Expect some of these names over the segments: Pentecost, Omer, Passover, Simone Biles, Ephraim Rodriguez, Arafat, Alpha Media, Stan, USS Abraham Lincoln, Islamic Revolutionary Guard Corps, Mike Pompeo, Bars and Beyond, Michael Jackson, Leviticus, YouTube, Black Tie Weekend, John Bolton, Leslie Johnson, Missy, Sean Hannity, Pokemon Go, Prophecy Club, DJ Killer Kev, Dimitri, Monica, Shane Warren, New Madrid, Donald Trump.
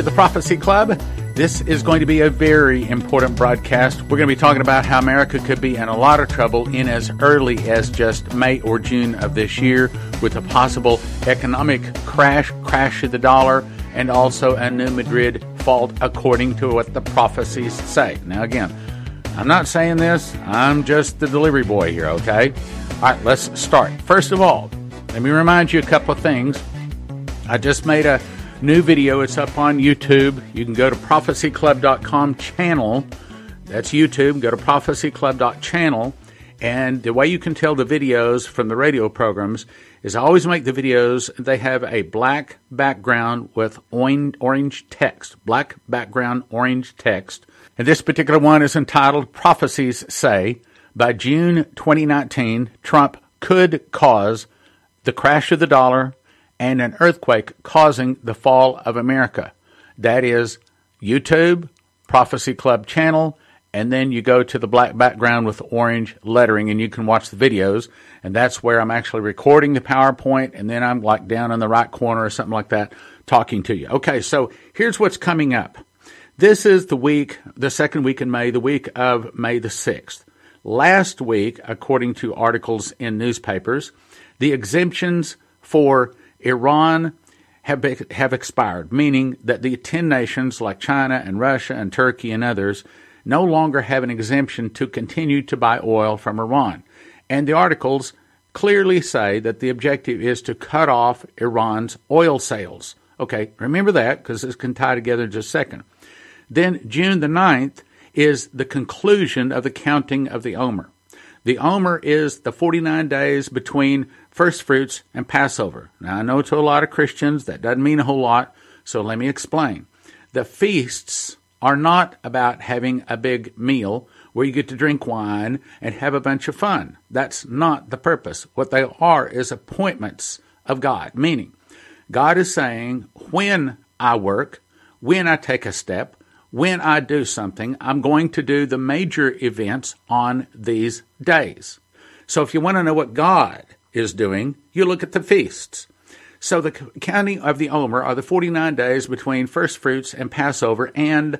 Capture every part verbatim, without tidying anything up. to the Prophecy Club. This is going to be a very important broadcast. We're going to be talking about how America could be in a lot of trouble in as early as just May or June of this year with a possible economic crash, crash of the dollar, and also a New Madrid fault according to what the prophecies say. Now, again, I'm not saying this. I'm just the delivery boy here, okay? All right, let's start. First of all, let me remind you a couple of things. I just made a new video. It's up on YouTube. You can go to prophecy club dot com channel. That's YouTube. Go to prophecy club dot channel. And the way you can tell the videos from the radio programs is I always make the videos. They have a black background with orange text. Black background, orange text. And this particular one is entitled Prophecies Say, by June twenty nineteen, Trump could cause the crash of the dollar and an earthquake causing the fall of America. That is YouTube, Prophecy Club channel, and then you go to the black background with orange lettering, and you can watch the videos. And that's where I'm actually recording the PowerPoint, and then I'm like down in the right corner or something like that talking to you. Okay, so here's what's coming up. This is the week, the second week in May, the week of May the sixth. Last week, according to articles in newspapers, the exemptions for Iran have been, have expired, meaning that the ten nations like China and Russia and Turkey and others no longer have an exemption to continue to buy oil from Iran. And the articles clearly say that the objective is to cut off Iran's oil sales. Okay, remember that because this can tie together in just a second. Then June the ninth is the conclusion of the counting of the Omer. The Omer is the forty-nine days between first fruits and Passover. Now, I know to a lot of Christians that doesn't mean a whole lot, so let me explain. The feasts are not about having a big meal where you get to drink wine and have a bunch of fun. That's not the purpose. What they are is appointments of God, meaning God is saying, when I work, when I take a step, when I do something, I'm going to do the major events on these days. So if you want to know what God is doing, you look at the feasts. So the counting of the Omer are the forty-nine days between first fruits and Passover, and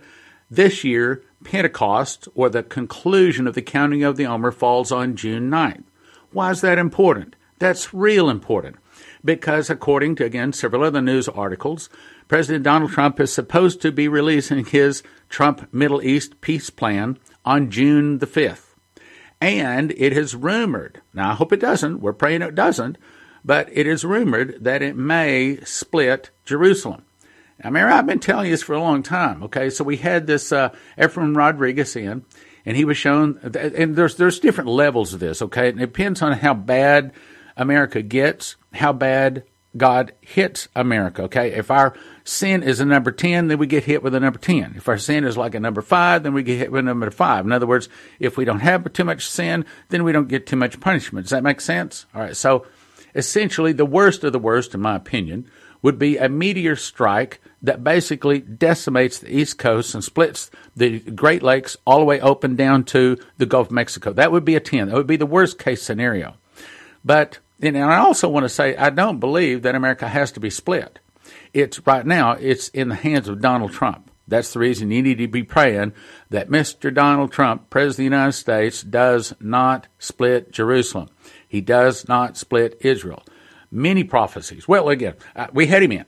this year, Pentecost, or the conclusion of the counting of the Omer, falls on June ninth. Why is that important? That's real important. Because according to, again, several other news articles, President Donald Trump is supposed to be releasing his Trump Middle East peace plan on June the fifth. And it is rumored, now I hope it doesn't, we're praying it doesn't, but it is rumored that it may split Jerusalem. Now, Mary, I've been telling you this for a long time, okay? So we had this uh, Ephraim Rodriguez in, and he was shown, and there's there's different levels of this, okay? It depends on how bad America gets, how bad God hits America, okay? If our sin is a number ten, then we get hit with a number ten. If our sin is like a number five, then we get hit with a number five. In other words, if we don't have too much sin, then we don't get too much punishment. Does that make sense? All right, so essentially the worst of the worst, in my opinion, would be a meteor strike that basically decimates the East Coast and splits the Great Lakes all the way open down to the Gulf of Mexico. That would be a ten. That would be the worst case scenario. But And I also want to say, I don't believe that America has to be split. It's right now, it's in the hands of Donald Trump. That's the reason you need to be praying that Mister Donald Trump, President of the United States, does not split Jerusalem. He does not split Israel. Many prophecies. Well, again, uh, we had him in.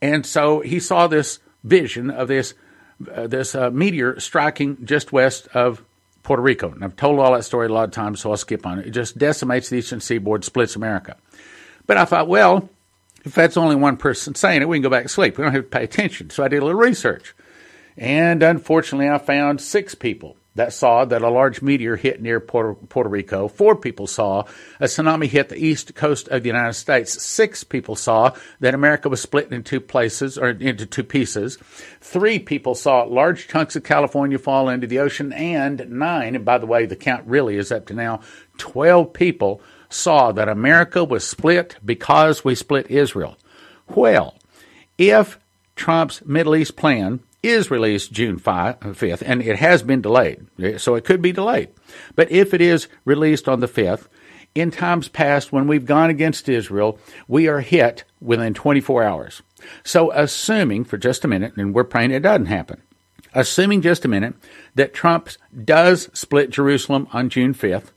And so he saw this vision of this, uh, this uh, meteor striking just west of Puerto Rico, and I've told all that story a lot of times, so I'll skip on it. It just decimates the eastern seaboard, splits America. But I thought, well, if that's only one person saying it, we can go back to sleep. We don't have to pay attention. So I did a little research, and unfortunately, I found six people that saw that a large meteor hit near Puerto, Puerto Rico. Four people saw a tsunami hit the east coast of the United States. Six people saw that America was split into two places or into two pieces. Three people saw large chunks of California fall into the ocean, and nine, and by the way, the count really is up to now, twelve people saw that America was split because we split Israel. Well, if Trump's Middle East plan is released June fifth, and it has been delayed, so it could be delayed. But if it is released on the fifth, in times past when we've gone against Israel, we are hit within twenty-four hours. So assuming for just a minute, and we're praying it doesn't happen, assuming just a minute that Trump does split Jerusalem on June fifth,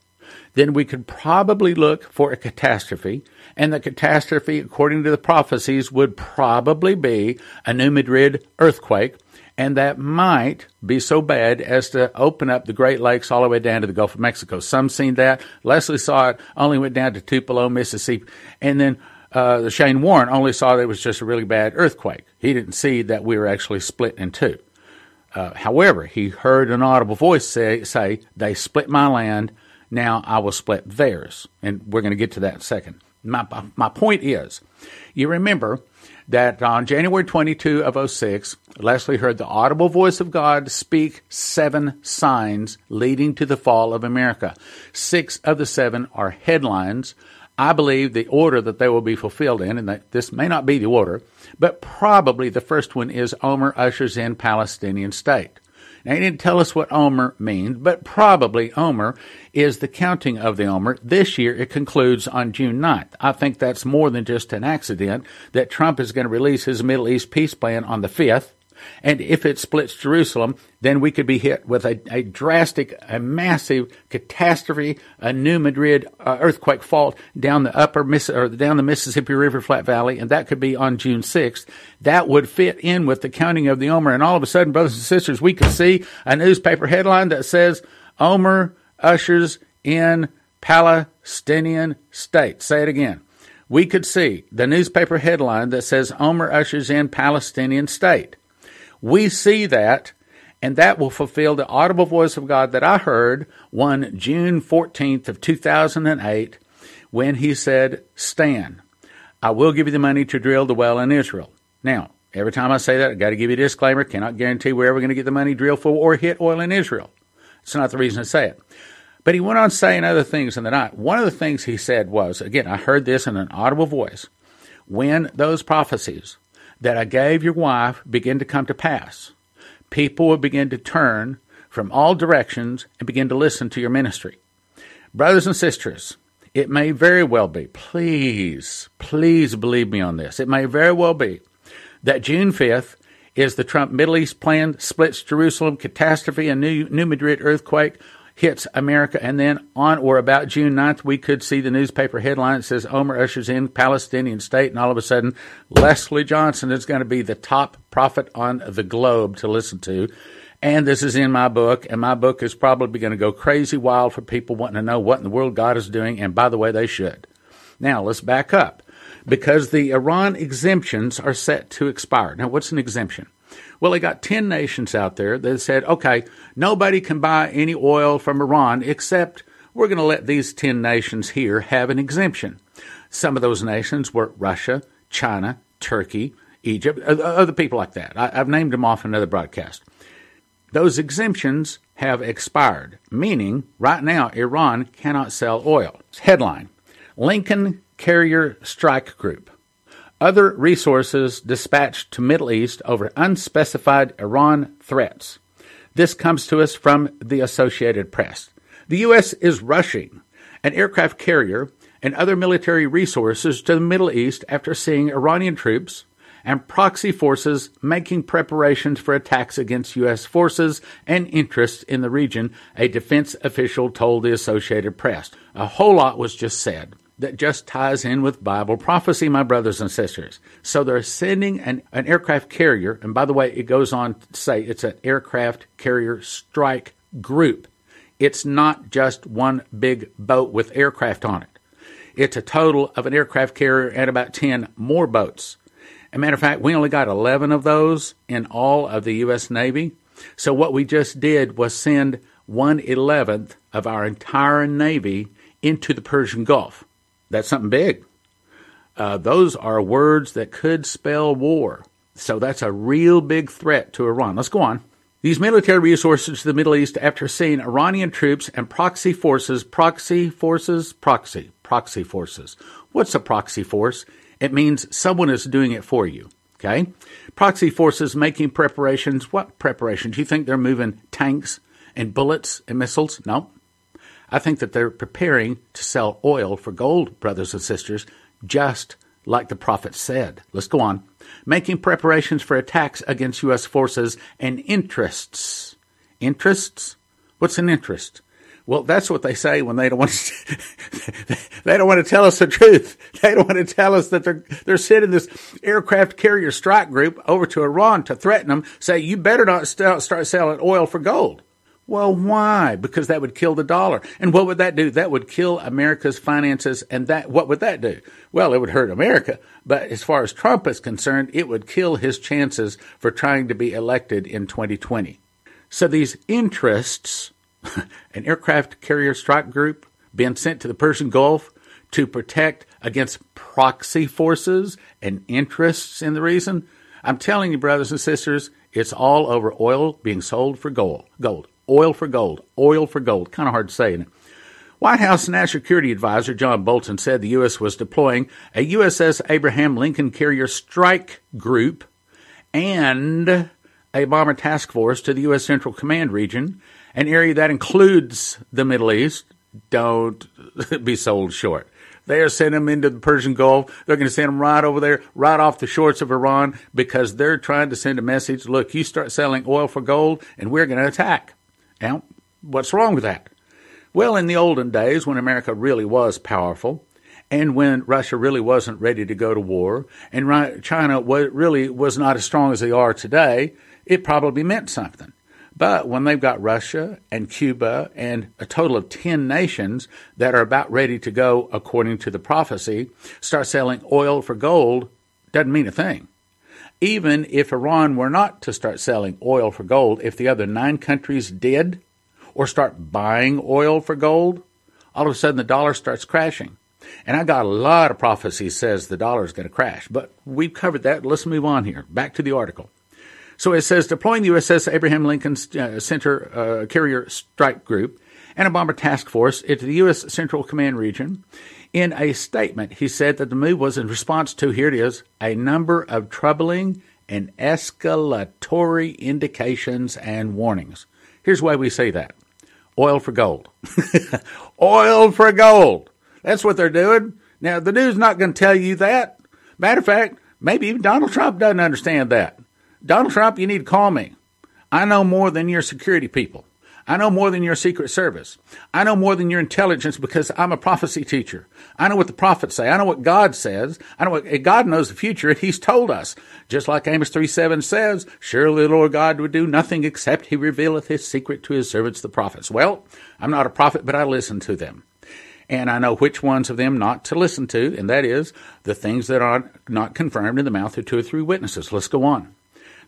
then we could probably look for a catastrophe, and the catastrophe, according to the prophecies, would probably be a New Madrid earthquake, and that might be so bad as to open up the Great Lakes all the way down to the Gulf of Mexico. Some seen that. Leslie saw it, only went down to Tupelo, Mississippi, and then uh, Shane Warren only saw that it was just a really bad earthquake. He didn't see that we were actually split in two. Uh, however, he heard an audible voice say, say, "They split my land, now I will split theirs." And we're going to get to that in a second. My, my point is, you remember that on January twenty-second of oh six, Leslie heard the audible voice of God speak seven signs leading to the fall of America. Six of the seven are headlines. I believe the order that they will be fulfilled in, and that this may not be the order, but probably the first one is Omer ushers in Palestinian state. Now, he didn't tell us what Omer means, but probably Omer is the counting of the Omer. This year, it concludes on June ninth. I think that's more than just an accident that Trump is going to release his Middle East peace plan on the fifth. And if it splits Jerusalem, then we could be hit with a, a drastic, a massive catastrophe, a New Madrid uh, earthquake fault down the upper Miss or down the Mississippi River Flat Valley, and that could be on June sixth. That would fit in with the counting of the Omer, and all of a sudden, brothers and sisters, we could see a newspaper headline that says Omer ushers in Palestinian state. Say it again. We could see the newspaper headline that says Omer ushers in Palestinian state. We see that, and that will fulfill the audible voice of God that I heard one June fourteenth of two thousand eight when he said, "Stand, I will give you the money to drill the well in Israel." Now, every time I say that, I've got to give you a disclaimer. Cannot guarantee we're ever going to get the money drilled for or hit oil in Israel. It's not the reason to say it. But he went on saying other things in the night. One of the things he said was, again, I heard this in an audible voice, when those prophecies that I gave your wife begin to come to pass, people will begin to turn from all directions and begin to listen to your ministry. Brothers and sisters, it may very well be, please, please believe me on this, it may very well be that June fifth is the Trump Middle East plan, splits Jerusalem, catastrophe, and New, New Madrid earthquake hits America, and then on or about June ninth, we could see the newspaper headline that says Omer ushers in Palestinian state, and all of a sudden, Leslie Johnson is going to be the top prophet on the globe to listen to, and this is in my book, and my book is probably going to go crazy wild for people wanting to know what in the world God is doing, and by the way, they should. Now, let's back up, because the Iran exemptions are set to expire. Now, what's an exemption? Well, they got ten nations out there that said, okay, nobody can buy any oil from Iran except we're going to let these ten nations here have an exemption. Some of those nations were Russia, China, Turkey, Egypt, other people like that. I've named them off in another broadcast. Those exemptions have expired, meaning right now Iran cannot sell oil. Headline, Lincoln Carrier Strike Group. Other resources dispatched to Middle East over unspecified Iran threats. This comes to us from the Associated Press. The U S is rushing an aircraft carrier and other military resources to the Middle East after seeing Iranian troops and proxy forces making preparations for attacks against U S forces and interests in the region, a defense official told the Associated Press. A whole lot was just said that just ties in with Bible prophecy, my brothers and sisters. So they're sending an, an aircraft carrier, and by the way, it goes on to say it's an aircraft carrier strike group. It's not just one big boat with aircraft on it. It's a total of an aircraft carrier and about ten more boats. As a matter of fact, we only got eleven of those in all of the U S Navy. So what we just did was send one eleventh of our entire Navy into the Persian Gulf. That's something big. Uh, those are words that could spell war. So that's a real big threat to Iran. Let's go on. These military resources to the Middle East after seeing Iranian troops and proxy forces, proxy forces, proxy, proxy forces. What's a proxy force? It means someone is doing it for you. Okay. Proxy forces making preparations. What preparations? You think they're moving tanks and bullets and missiles? No. I think that they're preparing to sell oil for gold, brothers and sisters, just like the prophet said. Let's go on. Making preparations for attacks against U S forces and interests. Interests? What's an interest? Well, that's what they say when they don't want to, they don't want to tell us the truth. They don't want to tell us that they're, they're sending this aircraft carrier strike group over to Iran to threaten them, say, you better not st- start selling oil for gold. Well, why? Because that would kill the dollar. And what would that do? That would kill America's finances. And that, what would that do? Well, it would hurt America. But as far as Trump is concerned, it would kill his chances for trying to be elected in twenty twenty. So these interests, an aircraft carrier strike group being sent to the Persian Gulf to protect against proxy forces and interests in the region. I'm telling you, brothers and sisters, it's all over oil being sold for gold, gold. Oil for gold, oil for gold. Kind of hard to say, isn't it? White House National Security Advisor John Bolton said the U S was deploying a U S S Abraham Lincoln carrier strike group and a bomber task force to the U S Central Command region, an area that includes the Middle East. Don't be sold short. They are sending them into the Persian Gulf. They're going to send them right over there, right off the shores of Iran, because they're trying to send a message, look, you start selling oil for gold, and we're going to attack. Now, what's wrong with that? Well, in the olden days, when America really was powerful, and when Russia really wasn't ready to go to war, and China really was not as strong as they are today, it probably meant something. But when they've got Russia and Cuba and a total of ten nations that are about ready to go, according to the prophecy, start selling oil for gold, doesn't mean a thing. Even if Iran were not to start selling oil for gold, if the other nine countries did or start buying oil for gold, all of a sudden the dollar starts crashing. And I got a lot of prophecies says the dollar is going to crash, but we've covered that. Let's move on here. Back to the article. So it says deploying the U S S Abraham Lincoln uh, Center uh, Carrier Strike Group and a bomber task force into the U S Central Command region. In a statement, he said that the move was in response to, here it is, a number of troubling and escalatory indications and warnings. Here's why we say that. Oil for gold. Oil for gold. That's what they're doing. Now, the news not going to tell you that. Matter of fact, maybe even Donald Trump doesn't understand that. Donald Trump, you need to call me. I know more than your security people. I know more than your Secret Service. I know more than your intelligence because I'm a prophecy teacher. I know what the prophets say. I know what God says. I know what God knows the future, and He's told us. Just like Amos three seven says, surely the Lord God would do nothing except He revealeth His secret to His servants, the prophets. Well, I'm not a prophet, but I listen to them. And I know which ones of them not to listen to, and that is the things that are not confirmed in the mouth of two or three witnesses. Let's go on.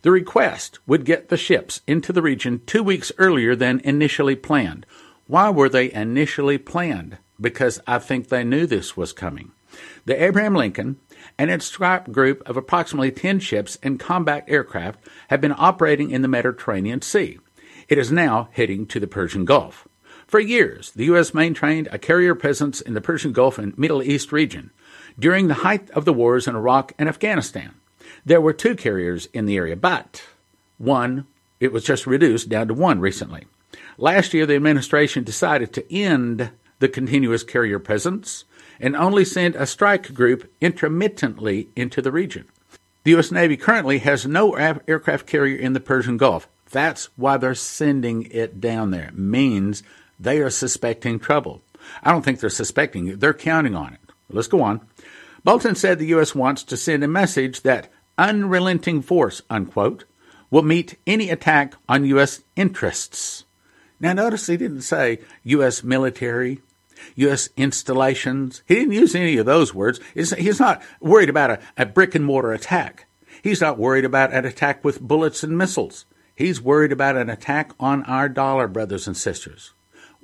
The request would get the ships into the region two weeks earlier than initially planned. Why were they initially planned? Because I think they knew this was coming. The Abraham Lincoln and its strike group of approximately ten ships and combat aircraft have been operating in the Mediterranean Sea. It is now heading to the Persian Gulf. For years, the U S maintained a carrier presence in the Persian Gulf and Middle East region during the height of the wars in Iraq and Afghanistan. There were two carriers in the area, but one, it was just reduced down to one recently. Last year, the administration decided to end the continuous carrier presence and only send a strike group intermittently into the region. The U S Navy currently has no aircraft carrier in the Persian Gulf. That's why they're sending it down there. It means they are suspecting trouble. I don't think they're suspecting it. They're counting on it. Let's go on. Bolton said the U S wants to send a message that unrelenting force, unquote, will meet any attack on U S interests. Now, notice he didn't say U S military, U S installations. He didn't use any of those words. He's not worried about a, a brick-and-mortar attack. He's not worried about an attack with bullets and missiles. He's worried about an attack on our dollar, brothers and sisters.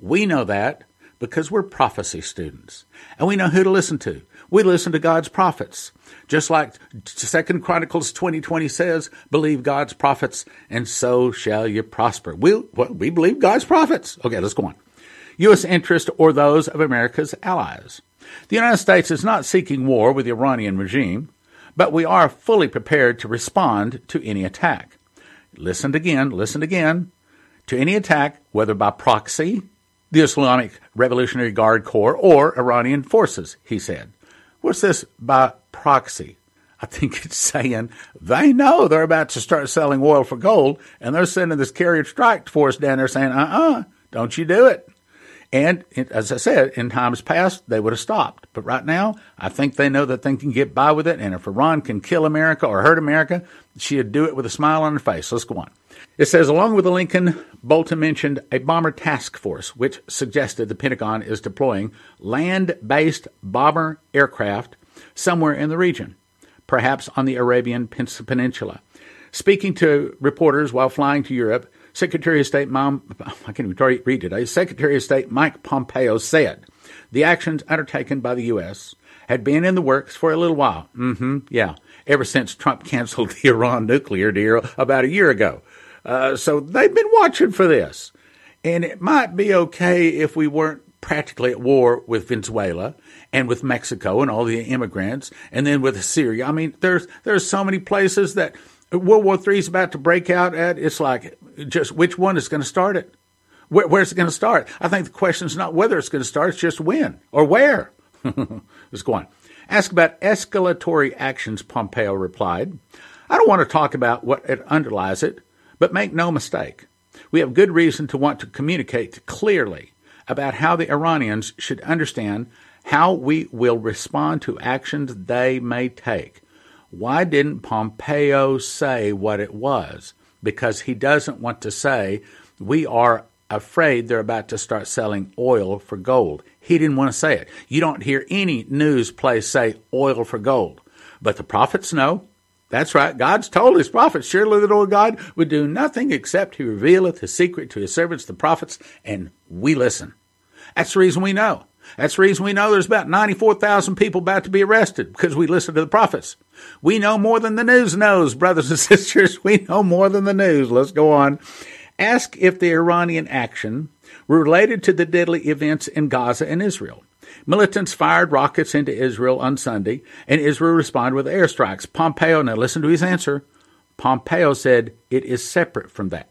We know that because we're prophecy students, and we know who to listen to. We listen to God's prophets. Just like Second Chronicles twenty twenty says, believe God's prophets, and so shall you prosper. We, well, we believe God's prophets. Okay, let's go on. U S interests or those of America's allies. The United States is not seeking war with the Iranian regime, but we are fully prepared to respond to any attack. Listen again, listen again. To any attack, whether by proxy, the Islamic Revolutionary Guard Corps or Iranian forces, he said. What's this by proxy? I think it's saying they know they're about to start selling oil for gold, and they're sending this carrier strike force down there saying, uh-uh, don't you do it. And as I said, in times past, they would have stopped. But right now, I think they know that they can get by with it. And if Iran can kill America or hurt America, she'd do it with a smile on her face. Let's go on. It says, along with the Lincoln, Bolton mentioned a bomber task force, which suggested the Pentagon is deploying land-based bomber aircraft somewhere in the region, perhaps on the Arabian Peninsula. Speaking to reporters while flying to Europe, Secretary of State Mom, I can't even read today. Secretary of State Mike Pompeo said the actions undertaken by the U S had been in the works for a little while. Mm-hmm, yeah, ever since Trump canceled the Iran nuclear deal about a year ago. Uh, so they've been watching for this. And it might be okay if we weren't practically at war with Venezuela and with Mexico and all the immigrants and then with Syria. I mean, there's there's so many places that World War Three is about to break out at. It's like, just which one is going to start it? Where, where's it going to start? I think the question is not whether it's going to start, it's just when or where. Let's go on. Ask about escalatory actions, Pompeo replied. I don't want to talk about what it underlies it, but make no mistake. We have good reason to want to communicate clearly about how the Iranians should understand how we will respond to actions they may take. Why didn't Pompeo say what it was? Because he doesn't want to say, we are afraid they're about to start selling oil for gold. He didn't want to say it. You don't hear any news place say oil for gold. But the prophets know. That's right. God's told his prophets, surely the Lord God would do nothing except he revealeth his secret to his servants, the prophets, and we listen. That's the reason we know. That's the reason we know there's about ninety-four thousand people about to be arrested, because we listen to the prophets. We know more than the news knows, brothers and sisters. We know more than the news. Let's go on. Ask if the Iranian action were related to the deadly events in Gaza and Israel. Militants fired rockets into Israel on Sunday, and Israel responded with airstrikes. Pompeo, now listen to his answer. Pompeo said it is separate from that,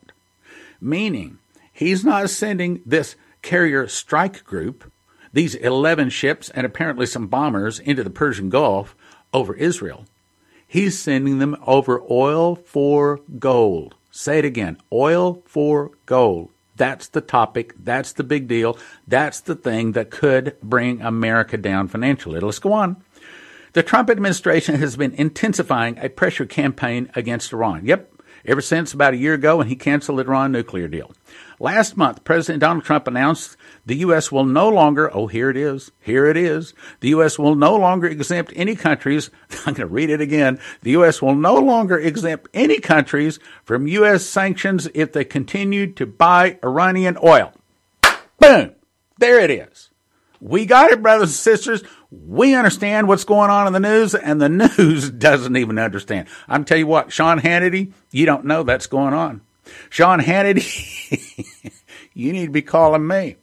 meaning he's not sending this carrier strike group, these eleven ships and apparently some bombers into the Persian Gulf over Israel. He's sending them over oil for gold. Say it again, oil for gold. That's the topic. That's the big deal. That's the thing that could bring America down financially. Let's go on. The Trump administration has been intensifying a pressure campaign against Iran. Yep. Ever since about a year ago when he canceled the Iran nuclear deal. Last month, President Donald Trump announced the U S will no longer, oh, here it is, here it is, the U S will no longer exempt any countries, I'm going to read it again, the U S will no longer exempt any countries from U S sanctions if they continue to buy Iranian oil. Boom! There it is. We got it, brothers and sisters. We understand what's going on in the news, and the news doesn't even understand. I'm telling you what, Sean Hannity, you don't know that's going on. Sean Hannity, you need to be calling me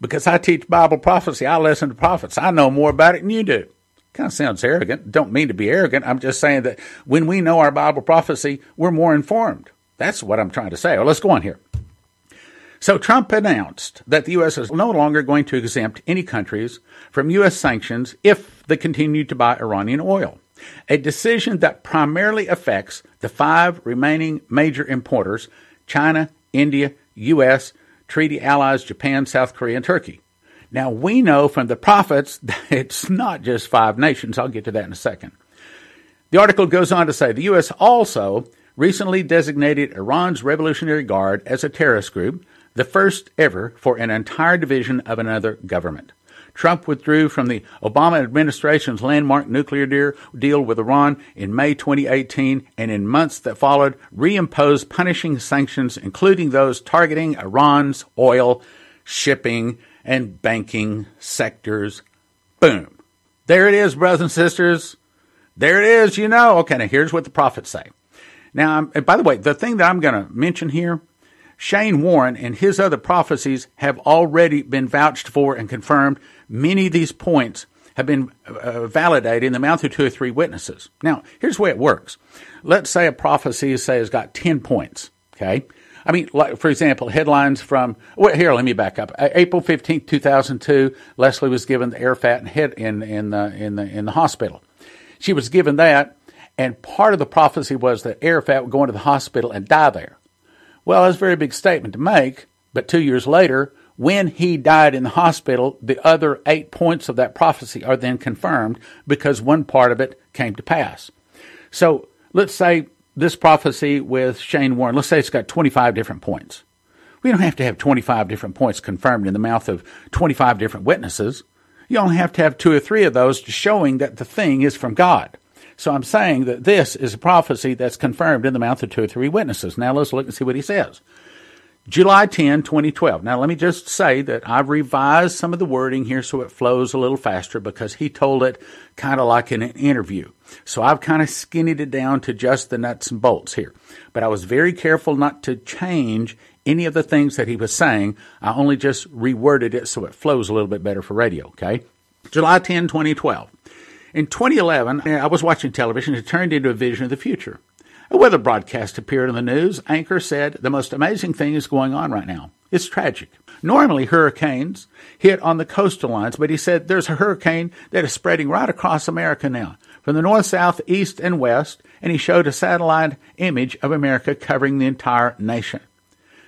because I teach Bible prophecy. I listen to prophets. I know more about it than you do. Kind of sounds arrogant. Don't mean to be arrogant. I'm just saying that when we know our Bible prophecy, we're more informed. That's what I'm trying to say. Well, let's go on here. So Trump announced that the U S is no longer going to exempt any countries from U S sanctions if they continue to buy Iranian oil, a decision that primarily affects the five remaining major importers, China, India, U S, treaty allies, Japan, South Korea, and Turkey. Now, we know from the prophets that it's not just five nations. I'll get to that in a second. The article goes on to say the U S also recently designated Iran's Revolutionary Guard as a terrorist group, the first ever for an entire division of another government. Trump withdrew from the Obama administration's landmark nuclear deal with Iran in May twenty eighteen, and in months that followed, reimposed punishing sanctions, including those targeting Iran's oil, shipping, and banking sectors. Boom. There it is, brothers and sisters. There it is, you know. Okay, now here's what the prophets say. Now, and by the way, the thing that I'm going to mention here, Shane Warren and his other prophecies have already been vouched for and confirmed. Many of these points have been uh, validated in the mouth of two or three witnesses. Now, here's the way it works. Let's say a prophecy, say, has got ten points, okay? I mean, like, for example, headlines from, well, here, let me back up. April fifteenth, two thousand two, Leslie was given the Arafat and head in, in, the, in, the, in the hospital. She was given that, and part of the prophecy was that Arafat would go into the hospital and die there. Well, that's a very big statement to make, but two years later, when he died in the hospital, the other eight points of that prophecy are then confirmed because one part of it came to pass. So let's say this prophecy with Shane Warren, let's say it's got twenty-five different points. We don't have to have twenty-five different points confirmed in the mouth of twenty-five different witnesses. You only have to have two or three of those showing that the thing is from God. So I'm saying that this is a prophecy that's confirmed in the mouth of two or three witnesses. Now let's look and see what he says. July tenth, twenty twelve. Now, let me just say that I've revised some of the wording here so it flows a little faster because he told it kind of like in an interview. So I've kind of skinnied it down to just the nuts and bolts here. But I was very careful not to change any of the things that he was saying. I only just reworded it so it flows a little bit better for radio, okay? July tenth, twenty twelve. In twenty eleven, I was watching television and it turned into a vision of the future. A weather broadcast appeared in the news. Anchor said, the most amazing thing is going on right now. It's tragic. Normally, hurricanes hit on the coastal lines, but he said there's a hurricane that is spreading right across America now, from the north, south, east, and west, and he showed a satellite image of America covering the entire nation,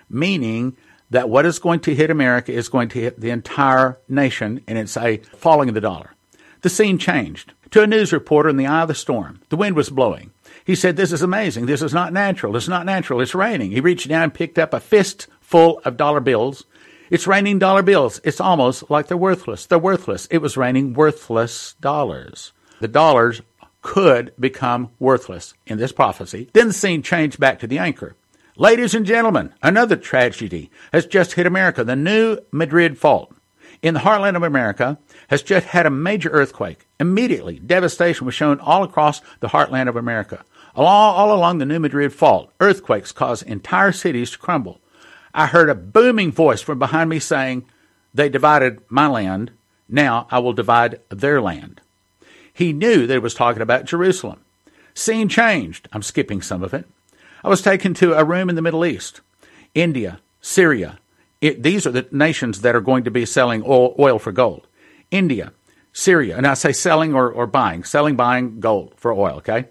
meaning that what is going to hit America is going to hit the entire nation, and it's a falling of the dollar. The scene changed to a news reporter in the eye of the storm. The wind was blowing. He said, this is amazing. This is not natural. It's not natural. It's raining. He reached down and picked up a fistful of dollar bills. It's raining dollar bills. It's almost like they're worthless. They're worthless. It was raining worthless dollars. The dollars could become worthless in this prophecy. Then the scene changed back to the anchor. Ladies and gentlemen, another tragedy has just hit America. The New Madrid fault in the heartland of America has just had a major earthquake. Immediately, devastation was shown all across the heartland of America. All, all along the New Madrid fault, earthquakes cause entire cities to crumble. I heard a booming voice from behind me saying, they divided my land, now I will divide their land. He knew that it was talking about Jerusalem. Scene changed. I'm skipping some of it. I was taken to a room in the Middle East, India, Syria. It, these are the nations that are going to be selling oil, oil for gold. India, Syria, and I say selling or, or buying, selling, buying gold for oil, okay?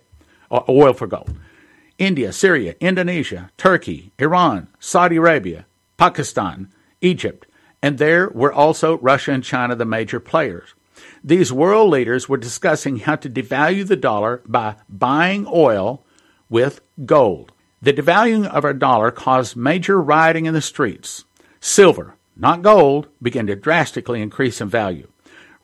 Oil for gold. India, Syria, Indonesia, Turkey, Iran, Saudi Arabia, Pakistan, Egypt, and there were also Russia and China, the major players. These world leaders were discussing how to devalue the dollar by buying oil with gold. The devaluing of our dollar caused major rioting in the streets. Silver, not gold, began to drastically increase in value.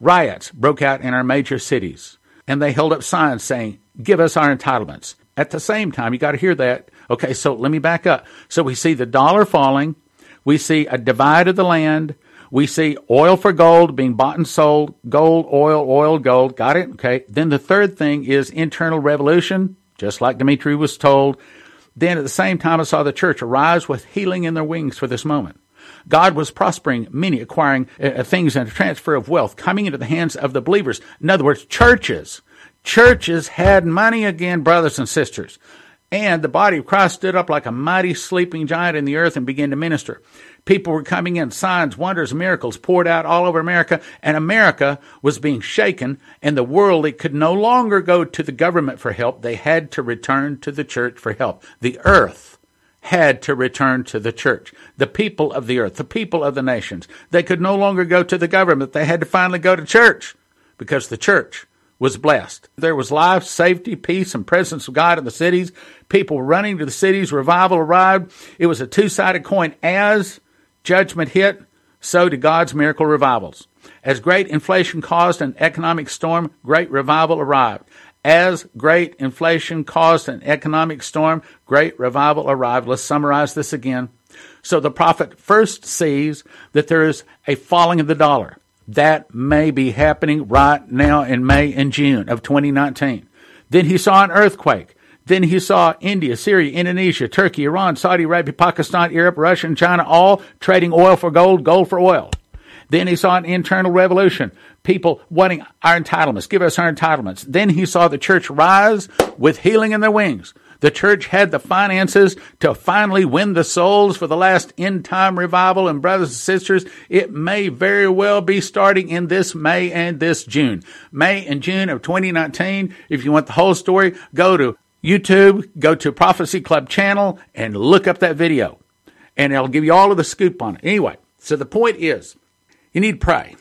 Riots broke out in our major cities, and they held up signs saying, give us our entitlements. At the same time, you got to hear that. Okay, so let me back up. So we see the dollar falling. We see a divide of the land. We see oil for gold being bought and sold. Gold, oil, oil, gold. Got it? Okay. Then the third thing is internal revolution, just like Dimitri was told. Then at the same time, I saw the church arise with healing in their wings for this moment. God was prospering many, acquiring uh, things and a transfer of wealth coming into the hands of the believers. In other words, churches. Churches had money again, brothers and sisters. And the body of Christ stood up like a mighty sleeping giant in the earth and began to minister. People were coming in, signs, wonders, miracles poured out all over America, and America was being shaken, and the world, it could no longer go to the government for help. They had to return to the church for help. The earth had to return to the church. The people of the earth, the people of the nations, they could no longer go to the government. They had to finally go to church because the church was blessed. There was life, safety, peace, and presence of God in the cities. People were running to the cities. Revival arrived. It was a two-sided coin. As judgment hit, so did God's miracle revivals. As great inflation caused an economic storm, great revival arrived. As great inflation caused an economic storm, great revival arrived. Let's summarize this again. So the prophet first sees that there is a falling of the dollar. That may be happening right now in May and June of twenty nineteen. Then he saw an earthquake. Then he saw India, Syria, Indonesia, Turkey, Iran, Saudi Arabia, Pakistan, Europe, Russia, and China all trading oil for gold, gold for oil. Then he saw an internal revolution, people wanting our entitlements, give us our entitlements. Then he saw the church rise with healing in their wings. The church had the finances to finally win the souls for the last end-time revival. And brothers and sisters, it may very well be starting in this May and this June. May and June of twenty nineteen, if you want the whole story, go to YouTube, go to Prophecy Club channel, and look up that video. And it'll give you all of the scoop on it. Anyway, so the point is, you need to pray.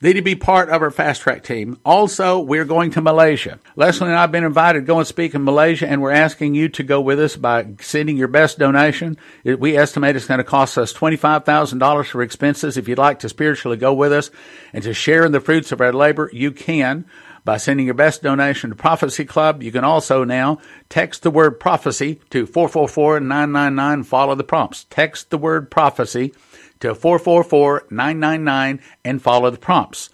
They need to be part of our fast track team. Also, we're going to Malaysia. Leslie and I have been invited to go and speak in Malaysia, and we're asking you to go with us by sending your best donation. We estimate it's going to cost us twenty-five thousand dollars for expenses. If you'd like to spiritually go with us and to share in the fruits of our labor, you can by sending your best donation to Prophecy Club. You can also now text the word prophecy to four four four nine nine nine. Follow the prompts. Text the word prophecy to four four four nine nine nine and follow the prompts.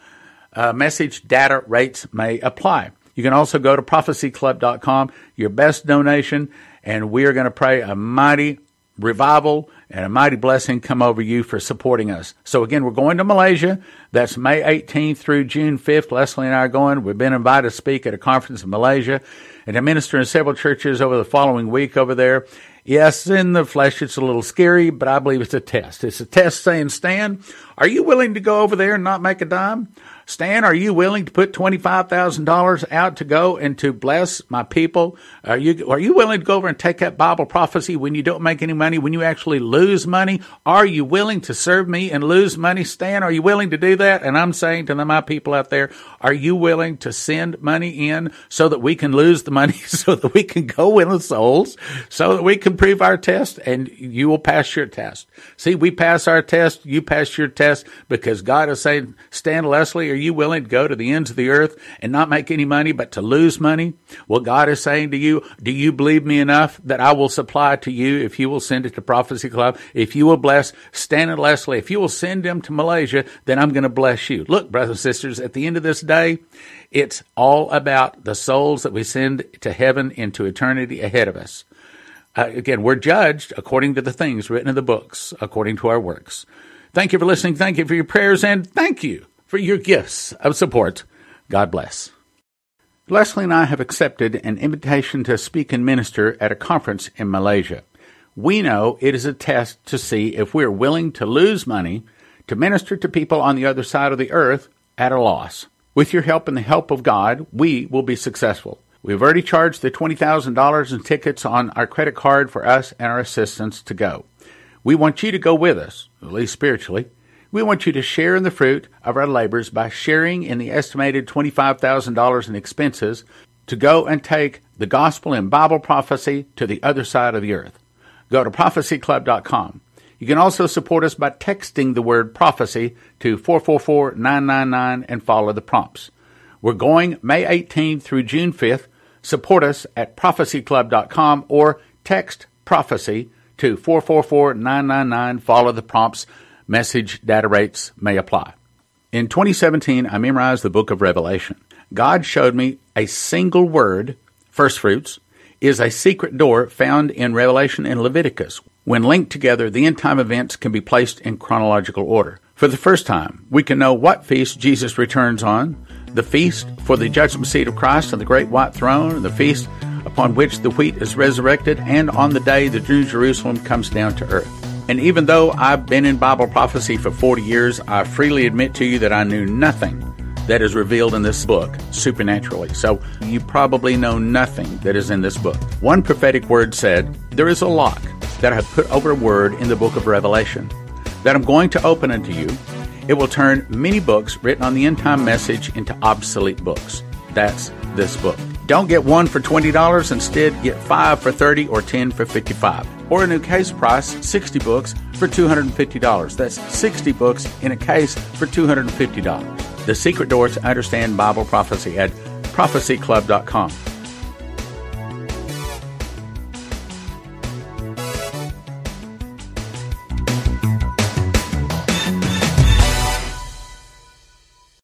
Uh, message data rates may apply. You can also go to prophecy club dot com, your best donation, and we are going to pray a mighty revival and a mighty blessing come over you for supporting us. So again, we're going to Malaysia. That's May eighteenth through June fifth. Leslie and I are going. We've been invited to speak at a conference in Malaysia and to minister in several churches over the following week over there. Yes, in the flesh, it's a little scary, but I believe it's a test. It's a test saying, Stan, are you willing to go over there and not make a dime? Stan, are you willing to put twenty-five thousand dollars out to go and to bless my people? Are you, are you willing to go over and take up Bible prophecy when you don't make any money, when you actually lose money? Are you willing to serve me and lose money? Stan, are you willing to do that? And I'm saying to my people out there, are you willing to send money in so that we can lose the money, so that we can go win the souls, so that we can prove our test, and you will pass your test. See, we pass our test, you pass your test, because God is saying, Stan, Leslie, are you willing to go to the ends of the earth and not make any money, but to lose money? Well, God is saying to you, do you believe me enough that I will supply to you if you will send it to Prophecy Club? If you will bless Stan and Leslie, if you will send them to Malaysia, then I'm going to bless you. Look, brothers and sisters, at the end of this day, it's all about the souls that we send to heaven into eternity ahead of us. Uh, again, we're judged according to the things written in the books, according to our works. Thank you for listening. Thank you for your prayers. And thank you for your gifts of support. God bless. Leslie and I have accepted an invitation to speak and minister at a conference in Malaysia. We know it is a test to see if we're willing to lose money to minister to people on the other side of the earth at a loss. With your help and the help of God, we will be successful. We've already charged the twenty thousand dollars in tickets on our credit card for us and our assistants to go. We want you to go with us, at least spiritually. We want you to share in the fruit of our labors by sharing in the estimated twenty-five thousand dollars in expenses to go and take the gospel and Bible prophecy to the other side of the earth. Go to prophecy club dot com. You can also support us by texting the word prophecy to four four four nine nine nine and follow the prompts. We're going May eighteenth through June fifth. Support us at prophecy club dot com or text prophecy to four four four nine nine nine. Follow the prompts. Message data rates may apply. In twenty seventeen, I memorized the book of Revelation. God showed me a single word, first fruits, is a secret door found in Revelation and Leviticus. When linked together, the end-time events can be placed in chronological order. For the first time, we can know what feast Jesus returns on, the feast for the judgment seat of Christ and the great white throne, and the feast upon which the wheat is resurrected, and on the day the New Jerusalem comes down to earth. And even though I've been in Bible prophecy for forty years, I freely admit to you that I knew nothing that is revealed in this book supernaturally. So you probably know nothing that is in this book. One prophetic word said, there is a lock that I have put over a word in the book of Revelation that I'm going to open unto you. It will turn many books written on the end-time message into obsolete books. That's this book. Don't get one for twenty dollars. Instead, get five for thirty dollars or ten for fifty-five dollars. Or a new case price, sixty books for two hundred fifty dollars. That's sixty books in a case for two hundred fifty dollars. The secret door to understand Bible prophecy at prophecy club dot com.